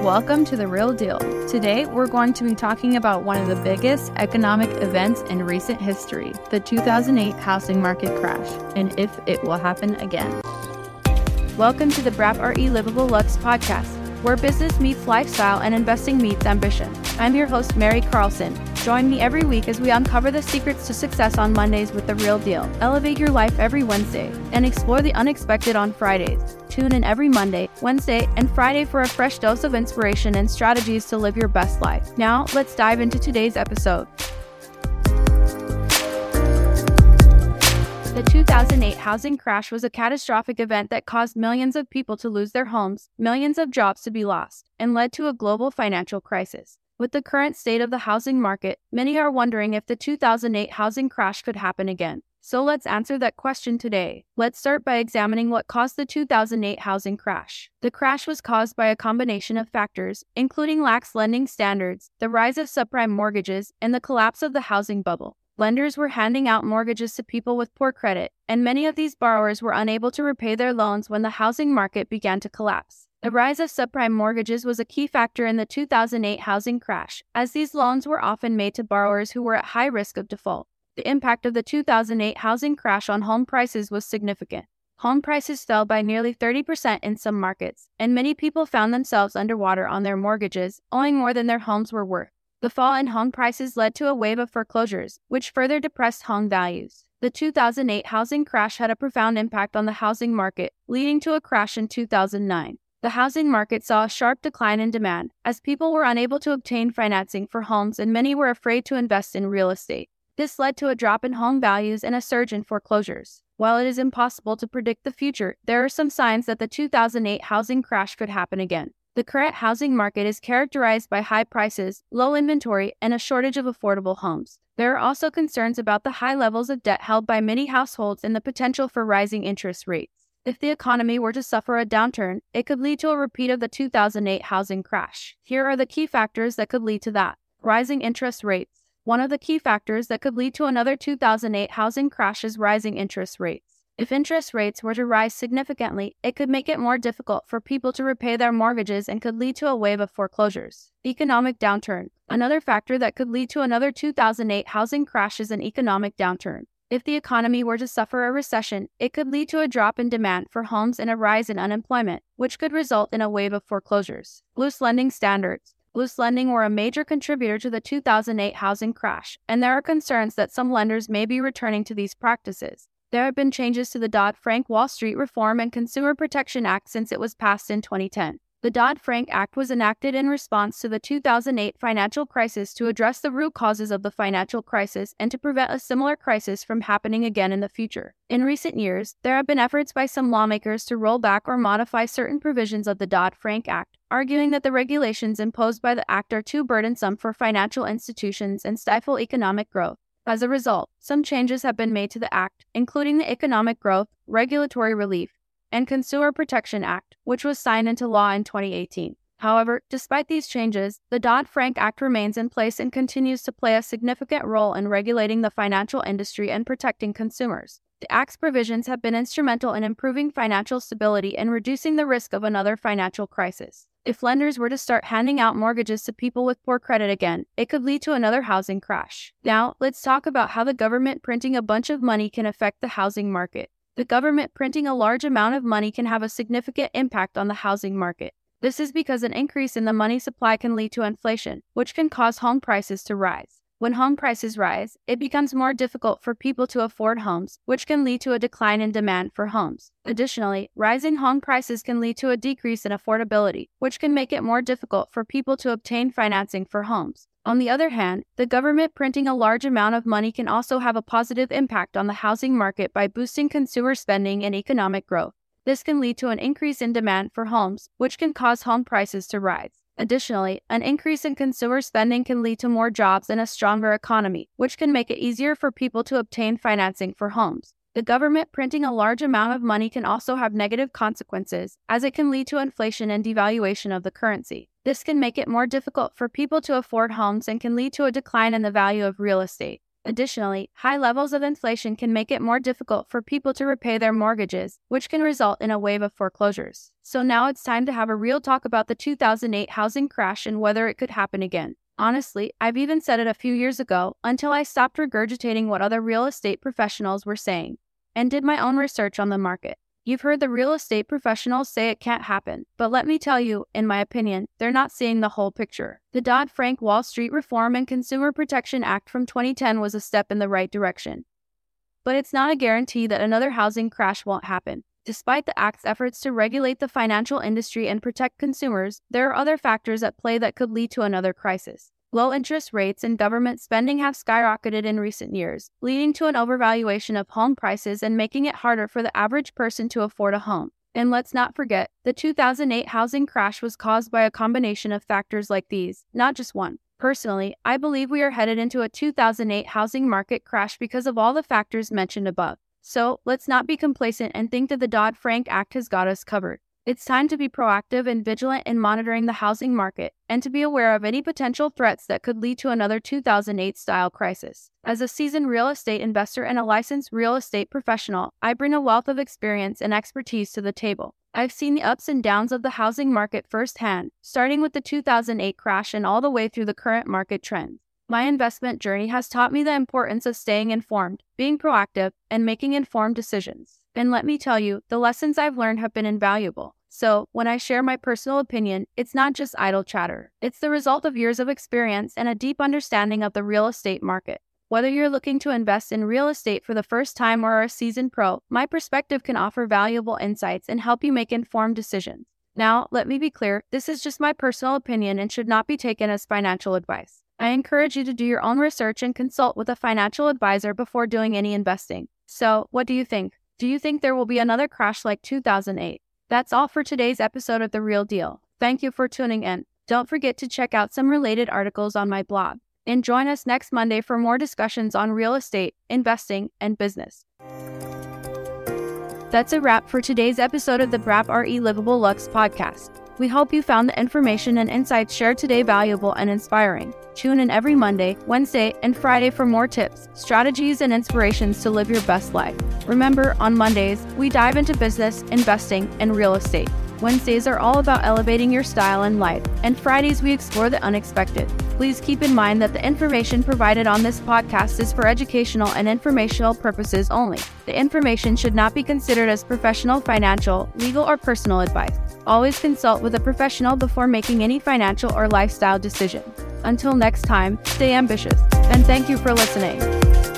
Welcome to The Real Deal. Today, we're going to be talking about one of the biggest economic events in recent history, the 2008 housing market crash, and if it will happen again. Welcome to the BrappRE Livable Luxe podcast, where business meets lifestyle and investing meets ambition. I'm your host, Mary Carlson. Join me every week as we uncover the secrets to success on Mondays with The Real Deal, elevate your life every Wednesday, and explore the unexpected on Fridays. Tune in every Monday, Wednesday, and Friday for a fresh dose of inspiration and strategies to live your best life. Now, let's dive into today's episode. The 2008 housing crash was a catastrophic event that caused millions of people to lose their homes, millions of jobs to be lost, and led to a global financial crisis. With the current state of the housing market, many are wondering if the 2008 housing crash could happen again. So let's answer that question today. Let's start by examining what caused the 2008 housing crash. The crash was caused by a combination of factors, including lax lending standards, the rise of subprime mortgages, and the collapse of the housing bubble. Lenders were handing out mortgages to people with poor credit, and many of these borrowers were unable to repay their loans when the housing market began to collapse. The rise of subprime mortgages was a key factor in the 2008 housing crash, as these loans were often made to borrowers who were at high risk of default. The impact of the 2008 housing crash on home prices was significant. Home prices fell by nearly 30% in some markets, and many people found themselves underwater on their mortgages, owing more than their homes were worth. The fall in home prices led to a wave of foreclosures, which further depressed home values. The 2008 housing crash had a profound impact on the housing market, leading to a crash in 2009. The housing market saw a sharp decline in demand, as people were unable to obtain financing for homes and many were afraid to invest in real estate. This led to a drop in home values and a surge in foreclosures. While it is impossible to predict the future, there are some signs that the 2008 housing crash could happen again. The current housing market is characterized by high prices, low inventory, and a shortage of affordable homes. There are also concerns about the high levels of debt held by many households and the potential for rising interest rates. If the economy were to suffer a downturn, it could lead to a repeat of the 2008 housing crash. Here are the key factors that could lead to that. Rising interest rates. One of the key factors that could lead to another 2008 housing crash is rising interest rates. If interest rates were to rise significantly, it could make it more difficult for people to repay their mortgages and could lead to a wave of foreclosures. Economic downturn. Another factor that could lead to another 2008 housing crash is an economic downturn. If the economy were to suffer a recession, it could lead to a drop in demand for homes and a rise in unemployment, which could result in a wave of foreclosures. Loose lending standards. Loose lending were a major contributor to the 2008 housing crash, and there are concerns that some lenders may be returning to these practices. There have been changes to the Dodd-Frank Wall Street Reform and Consumer Protection Act since it was passed in 2010. The Dodd-Frank Act was enacted in response to the 2008 financial crisis to address the root causes of the financial crisis and to prevent a similar crisis from happening again in the future. In recent years, there have been efforts by some lawmakers to roll back or modify certain provisions of the Dodd-Frank Act, arguing that the regulations imposed by the Act are too burdensome for financial institutions and stifle economic growth. As a result, some changes have been made to the Act, including the Economic Growth, Regulatory Relief, and Consumer Protection Act, which was signed into law in 2018. However, despite these changes, the Dodd-Frank Act remains in place and continues to play a significant role in regulating the financial industry and protecting consumers. The Act's provisions have been instrumental in improving financial stability and reducing the risk of another financial crisis. If lenders were to start handing out mortgages to people with poor credit again, it could lead to another housing crash. Now, let's talk about how the government printing a bunch of money can affect the housing market. The government printing a large amount of money can have a significant impact on the housing market. This is because an increase in the money supply can lead to inflation, which can cause home prices to rise. When home prices rise, it becomes more difficult for people to afford homes, which can lead to a decline in demand for homes. Additionally, rising home prices can lead to a decrease in affordability, which can make it more difficult for people to obtain financing for homes. On the other hand, the government printing a large amount of money can also have a positive impact on the housing market by boosting consumer spending and economic growth. This can lead to an increase in demand for homes, which can cause home prices to rise. Additionally, an increase in consumer spending can lead to more jobs and a stronger economy, which can make it easier for people to obtain financing for homes. The government printing a large amount of money can also have negative consequences, as it can lead to inflation and devaluation of the currency. This can make it more difficult for people to afford homes and can lead to a decline in the value of real estate. Additionally, high levels of inflation can make it more difficult for people to repay their mortgages, which can result in a wave of foreclosures. So now it's time to have a real talk about the 2008 housing crash and whether it could happen again. Honestly, I've even said it a few years ago until I stopped regurgitating what other real estate professionals were saying and did my own research on the market. You've heard the real estate professionals say it can't happen, but let me tell you, in my opinion, they're not seeing the whole picture. The Dodd-Frank Wall Street Reform and Consumer Protection Act from 2010 was a step in the right direction. But it's not a guarantee that another housing crash won't happen. Despite the Act's efforts to regulate the financial industry and protect consumers, there are other factors at play that could lead to another crisis. Low interest rates and government spending have skyrocketed in recent years, leading to an overvaluation of home prices and making it harder for the average person to afford a home. And let's not forget, the 2008 housing crash was caused by a combination of factors like these, not just one. Personally, I believe we are headed into a 2008 housing market crash because of all the factors mentioned above. So, let's not be complacent and think that the Dodd-Frank Act has got us covered. It's time to be proactive and vigilant in monitoring the housing market, and to be aware of any potential threats that could lead to another 2008-style crisis. As a seasoned real estate investor and a licensed real estate professional, I bring a wealth of experience and expertise to the table. I've seen the ups and downs of the housing market firsthand, starting with the 2008 crash and all the way through the current market trends. My investment journey has taught me the importance of staying informed, being proactive, and making informed decisions. And let me tell you, the lessons I've learned have been invaluable. So, when I share my personal opinion, it's not just idle chatter. It's the result of years of experience and a deep understanding of the real estate market. Whether you're looking to invest in real estate for the first time or are a seasoned pro, my perspective can offer valuable insights and help you make informed decisions. Now, let me be clear, this is just my personal opinion and should not be taken as financial advice. I encourage you to do your own research and consult with a financial advisor before doing any investing. So, what do you think? Do you think there will be another crash like 2008? That's all for today's episode of The Real Deal. Thank you for tuning in. Don't forget to check out some related articles on my blog. And join us next Monday for more discussions on real estate, investing, and business. That's a wrap for today's episode of the BrappRE Livable Luxe podcast. We hope you found the information and insights shared today valuable and inspiring. Tune in every Monday, Wednesday, and Friday for more tips, strategies, and inspirations to live your best life. Remember, on Mondays, we dive into business, investing, and real estate. Wednesdays are all about elevating your style and life, and Fridays we explore the unexpected. Please keep in mind that the information provided on this podcast is for educational and informational purposes only. The information should not be considered as professional, financial, legal, or personal advice. Always consult with a professional before making any financial or lifestyle decision. Until next time, stay ambitious, and thank you for listening.